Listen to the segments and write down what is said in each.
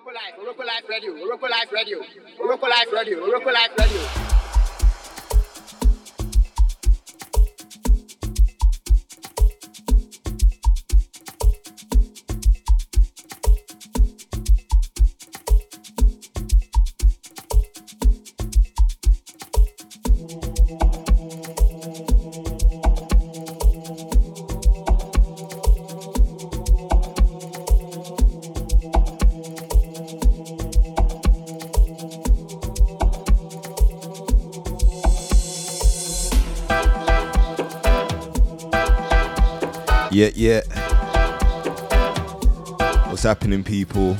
Oroko Live Radio, Oroko Live Radio, Oroko Live Radio, Oroko Live Radio. Yeah. What's happening, people?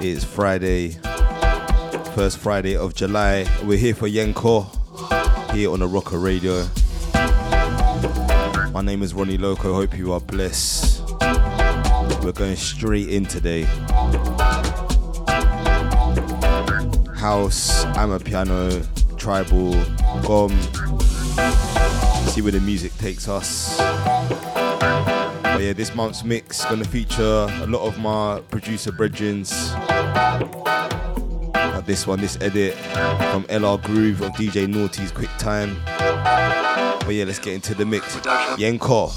It's Friday, first Friday of July. We're here for Y3NKO here on Oroko Radio. My name is Ronnie Loko. Hope you are blessed. We're going straight in today. House, amapiano, tribal, gom. See where the music takes us. But yeah, this month's mix gonna feature a lot of my producer brethrens. Like this one, this edit from LR Groove of DJ Naughty's Quick Time. But yeah, let's get into the mix. Y3NKO.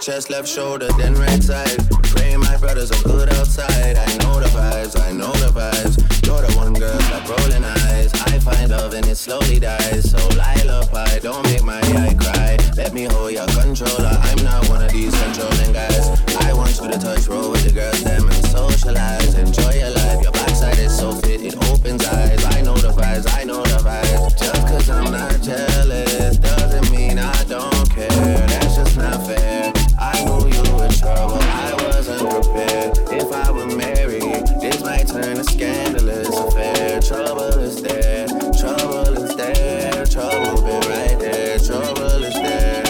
Chest, left shoulder, then right side. 'cause I'm good outside. I know the vibes, I know the vibes. You're the one girl, stop rolling eyes. I find love and it slowly dies. So lullaby, don't make my eye cry. Let me hold your controller, I'm not one of these controlling guys. I want you to touch, roll with the girls, them and socialize. Enjoy your life, your backside is so fit, it opens eyes. I know the vibes, I know the vibes. Just 'cause I'm not jealous doesn't mean I don't care. That's just not fair. I knew you were trouble, I wasn't prepared. If I were married, this might turn a scandalous affair. Trouble is there, trouble is there. Trouble been right there, trouble is there.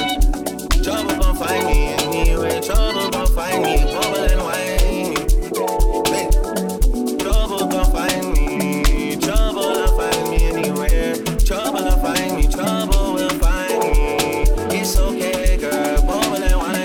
Trouble gon' find me anyway. Trouble gon' find me, bubble and wine. Trouble gon' find me, trouble will find me anywhere. Trouble will find me, trouble will find me. It's okay, girl, bubble and wine.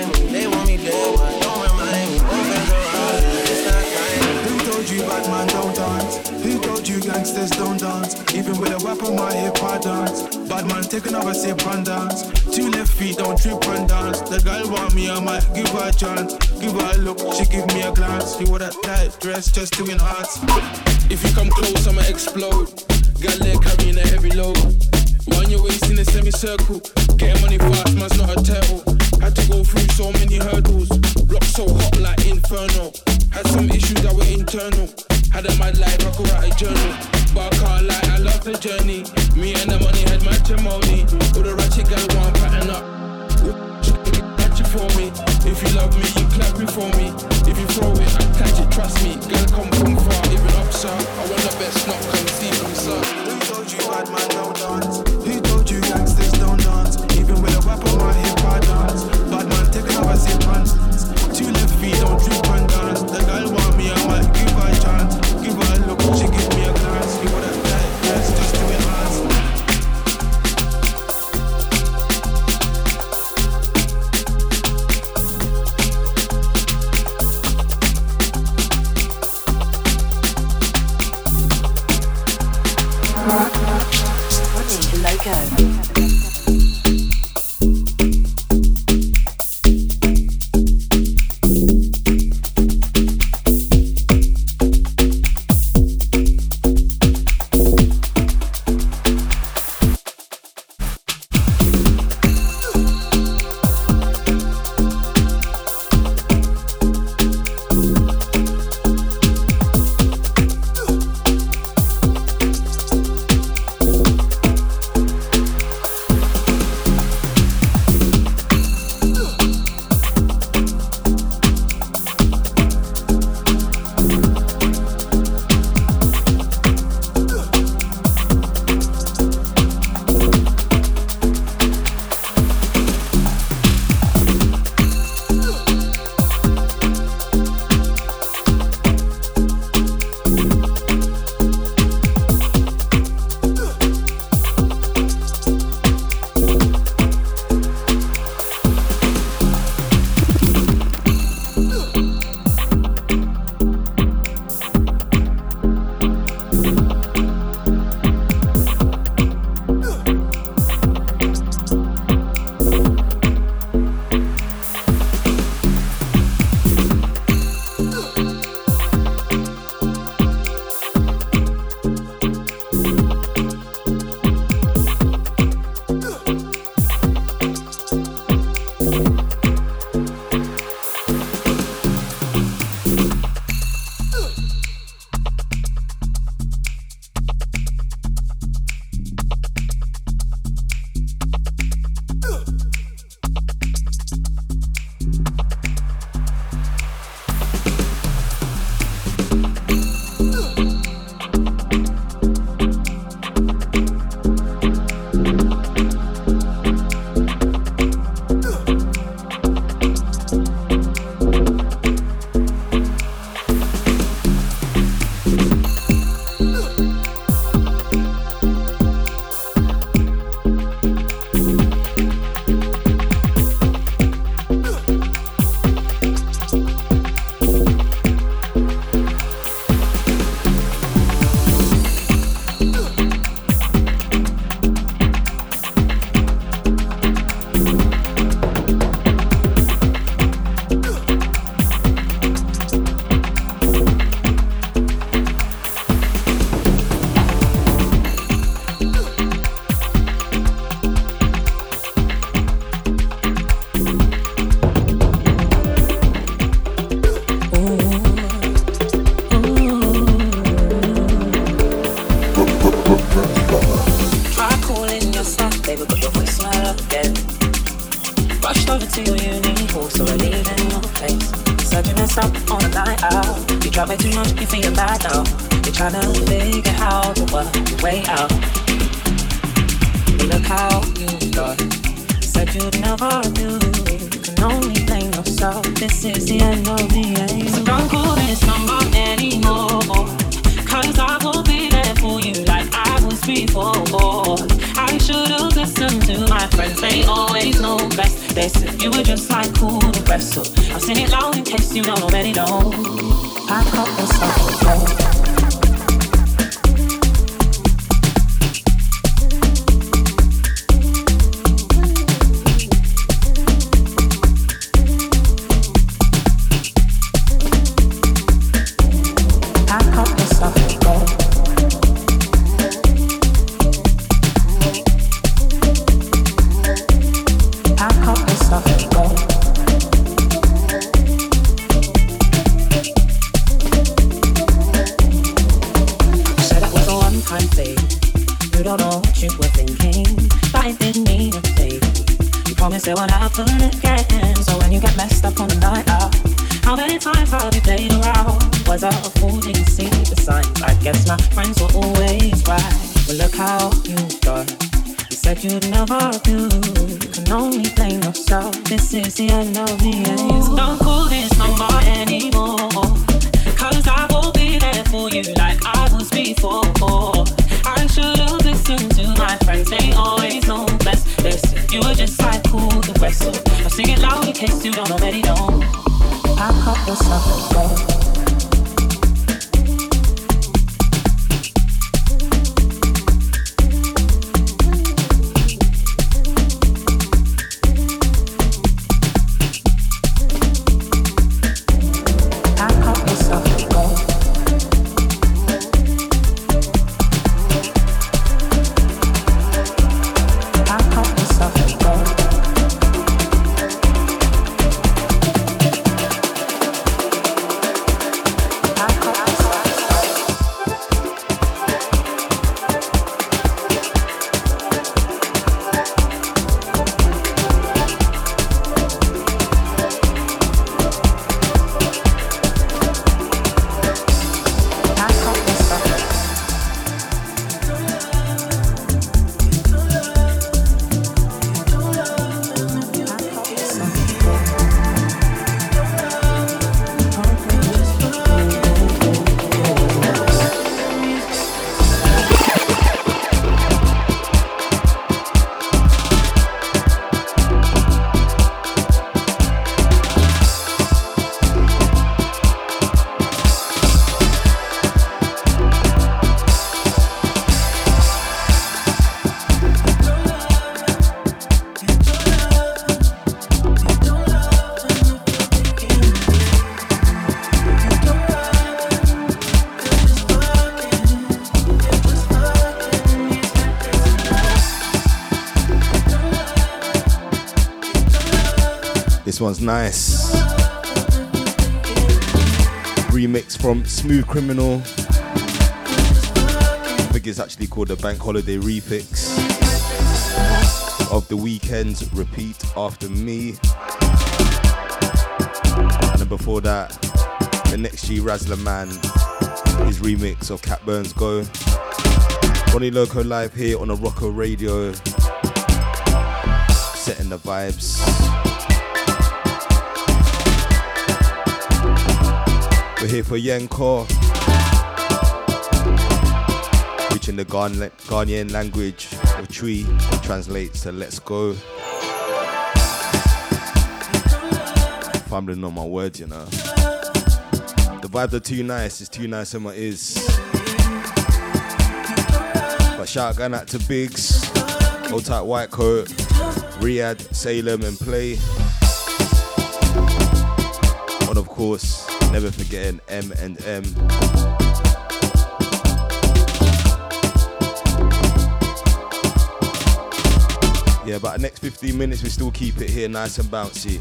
Bad man don't dance. Who told you gangsters don't dance? Even with a weapon, my hip I dance. Bad man take another sip and dance. Two left feet, don't trip and dance. The girl want me, I might give her a chance. Give her a look, she give me a glance. You wore that tight dress just to enhance. If you come close, I'ma explode. Girl, they're carrying a heavy load. Wind your waist in a semicircle. Getting money fast, man's not a turtle. Had to go through so many hurdles. Blocked so hot like inferno. Had some issues that were internal. Had a mad life, I could write a journal. But I can't lie, I love the journey. Me and the money had matrimony. All the ratchet girl want pattern up. Catch it for me. If you love me, you clap it for me. If you throw it, I catch it, trust me. Girl, come from far, even up, sir. I want the best, not come see from, sir. Who told you bad man don't dance? Who told you gangsters don't dance? Even with a weapon, my hip I dance. Bad man, take another sip and dance. Two left feet, don't trip and dance. The girl want me, I might give her a chance. Give her a look, she give me a glance. Give her that tight dress just to enhance. Girl, you mess up on the night out. You drop it too much, you feel bad now. You're trying to figure how to work your way out. Look how you got. Said you'd never do. You can only blame yourself. This is the end of the end. So don't call this number anymore, 'cause I will be there for you like I was before. I should've listened to my friends, they always know best. They said you were just like cool and rest. So I've seen it loud in case you don't already know. I caught this up before. This one's nice. Remix from Smoove Kriminal. I think it's actually called the Bank Holiday Refix of The Weeknd's Repeat After Me. And before that, the next G Razzler Man, his remix of Cat Burns Go. Ronnie Loko live here on Oroko Radio, setting the vibes. We're here for Y3NKO, reaching the Ghanaian language of Chui, which translates to let's go. Fumbling on my words, you know. The vibes are too nice, it's too nice in my ears. But shout out going out to Biggs, Old Type Whitecoat, Ryad, Salem and Play. And of course, never forgetting M&M. Yeah, about the next 15 minutes, we still keep it here nice and bouncy.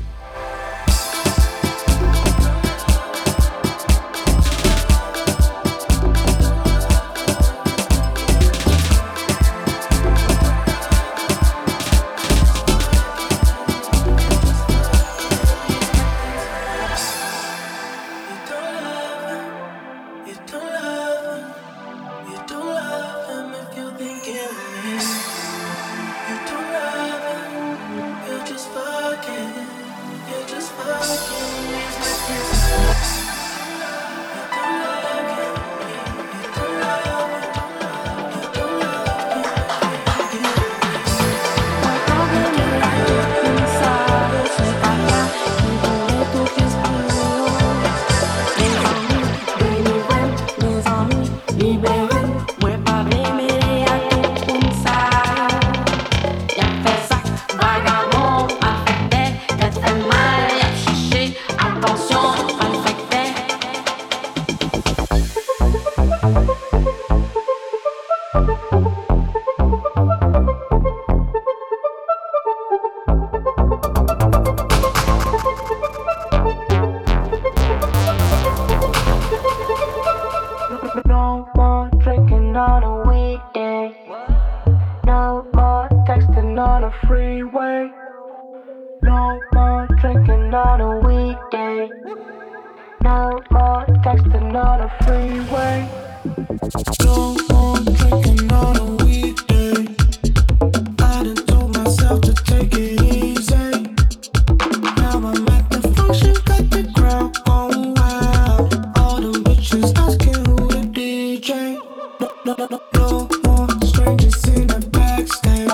freeway. No more drinking on a weekday. No more texting on a freeway. No more drinking on a weekday. I done told myself to take it easy. Now I'm at the function, got the crowd going wild. All the bitches asking who the DJ. No, no, no, no, no more strangers in the backstage.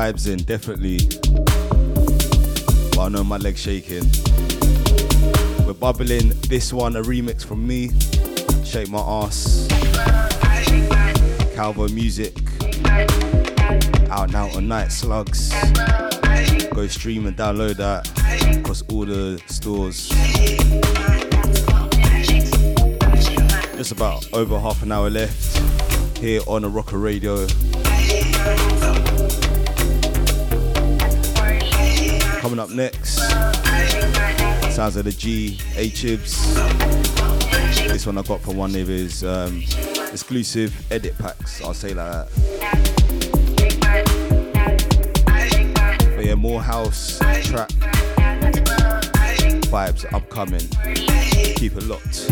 vibes in, definitely. But I know my leg's shaking. We're bubbling. This one, a remix from me. Shake my ass. Calvo Music. Out now on Night Slugs. Go stream and download that across all the stores. Just about over half an hour left here on Oroko Radio. Coming up next, sounds of the G A chibs. This one I got from one of his exclusive edit packs. I'll say like that. But yeah, more house trap vibes upcoming. Keep it locked.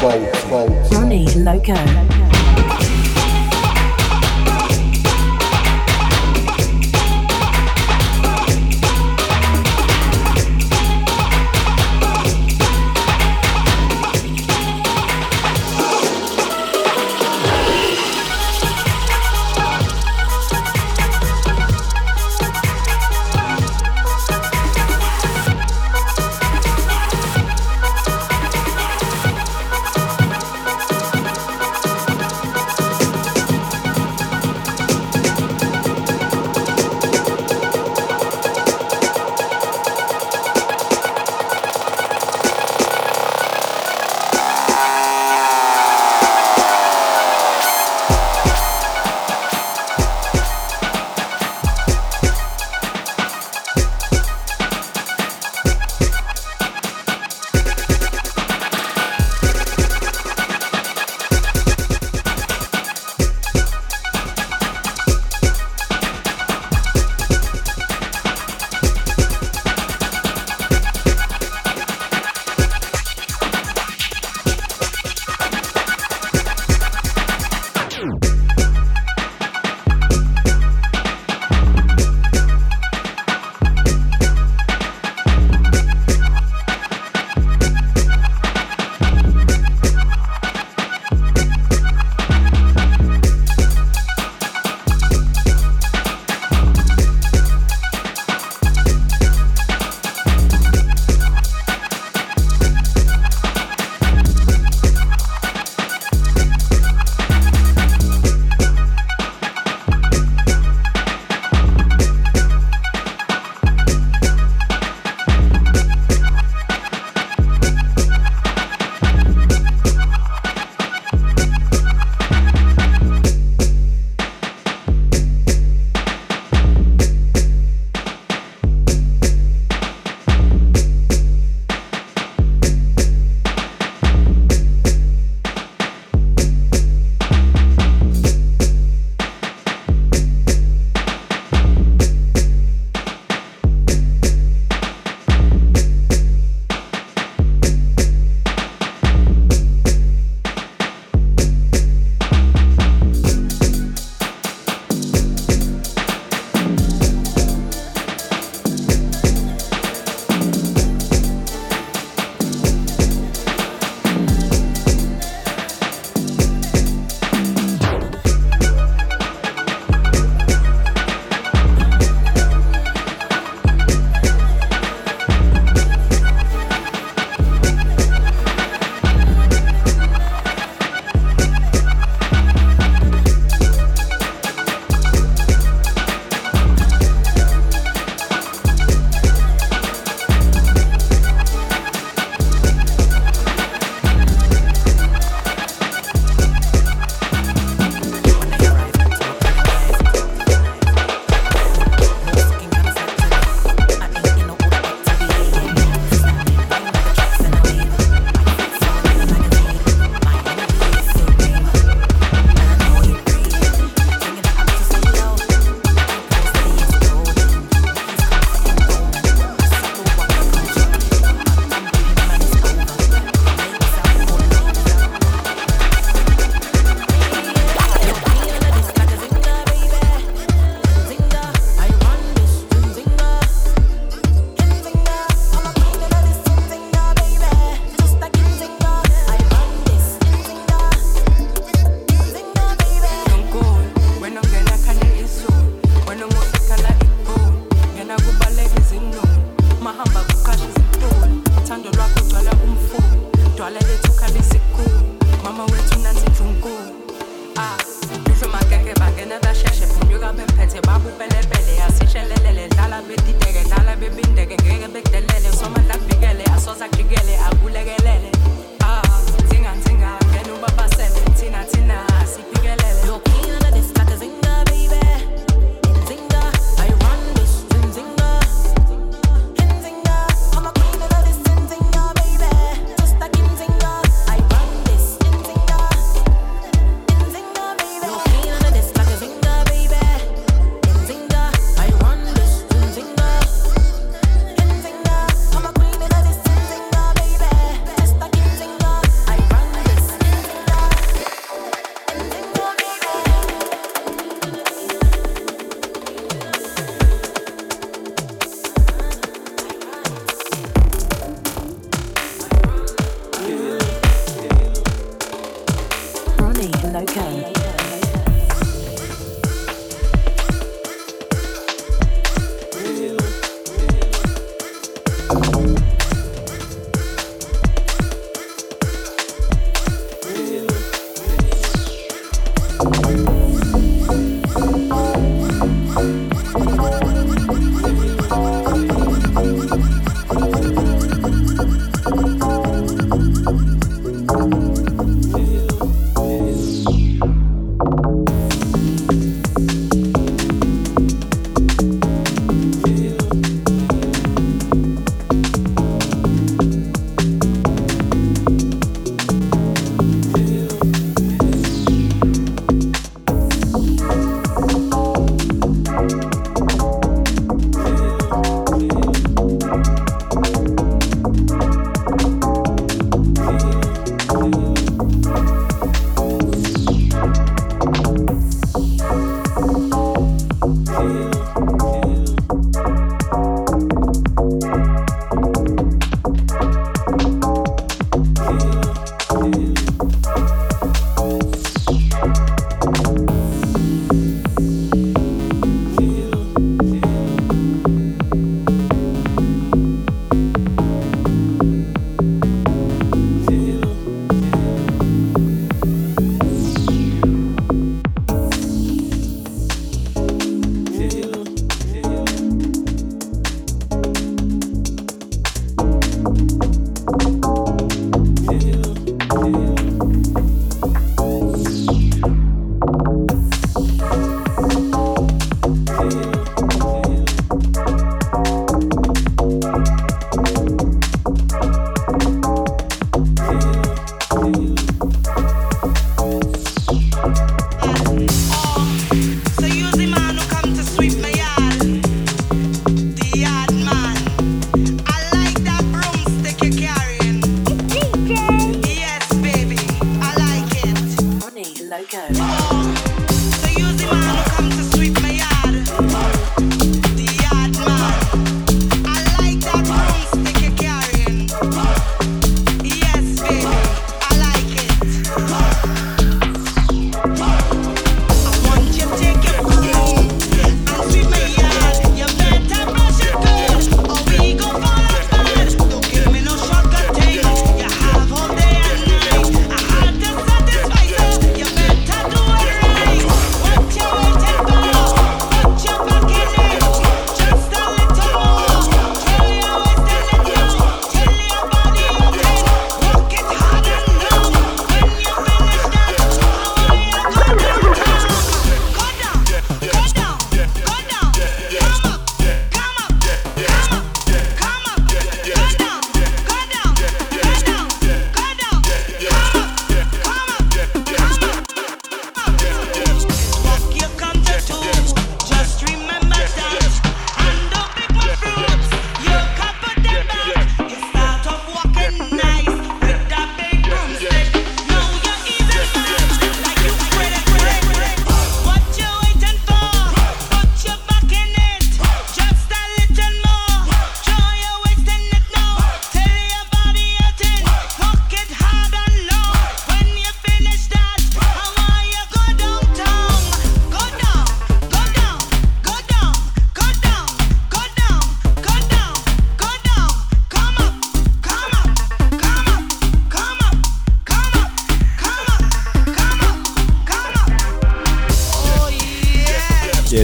Ronnie Loko.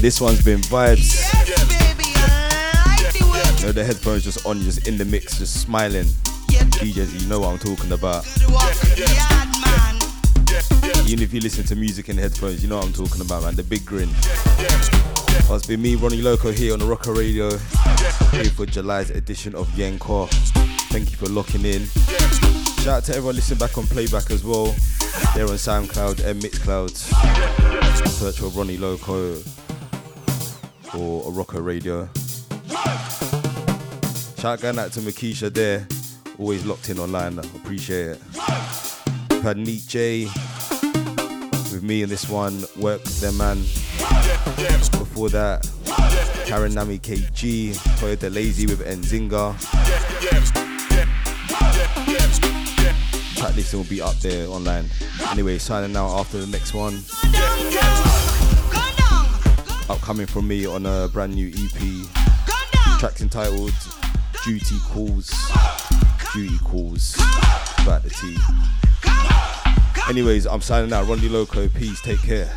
this one's been vibes. So the headphones just on, just in the mix, just smiling. DJs, you know what I'm talking about. Even if you listen to music in the headphones, you know what I'm talking about, man. The big grin. Well, it's been me, Ronnie Loko, here on Oroko Radio, here for July's edition of Y3NKO. Thank you for locking in. Shout out to everyone listening back on playback as well. They're on SoundCloud and Mixcloud. Search for Ronnie Loko or Oroko Radio. Shout out going out to Makisha there. Always locked in online. I appreciate it. We've had Nique J with me in this one. Work their man. Before that, Karen Nyame KG, Toya Delazy with Nzinga. Tracklist will be up there online. Anyway, signing out after the next one. Upcoming from me on a brand new EP. Tracks entitled Duty Calls. Duty Calls. About the T. Anyways, I'm signing out. Ronnie Loko, peace, take care.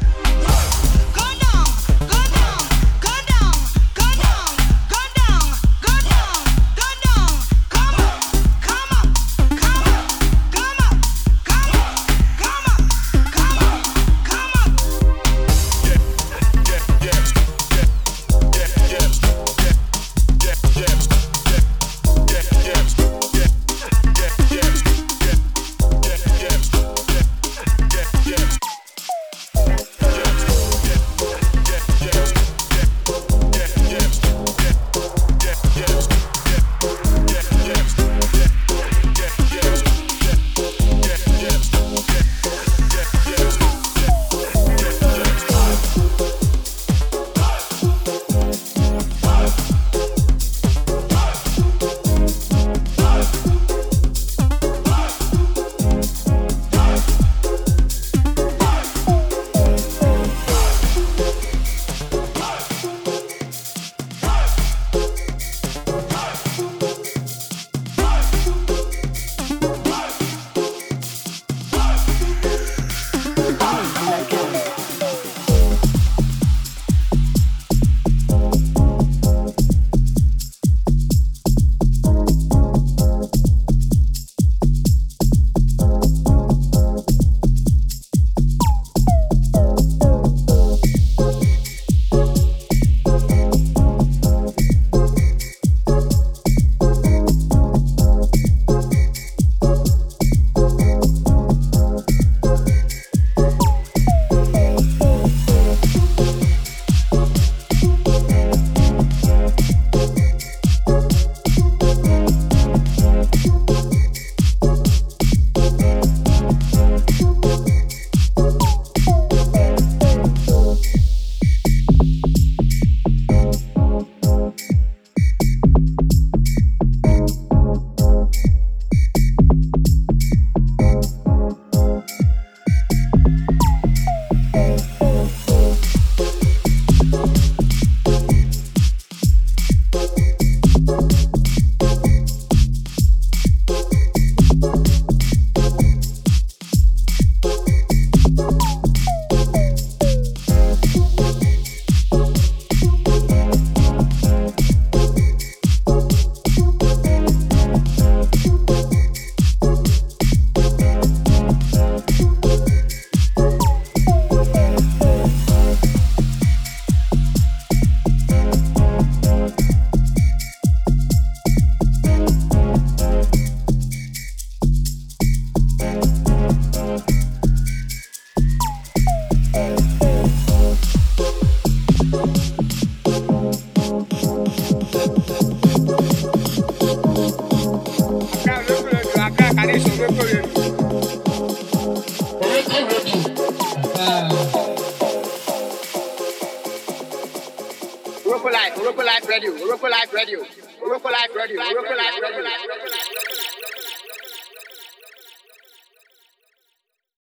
Oroko Live Radio, Oroko Live Radio, Oroko Live Radio, Oroko Live Radio.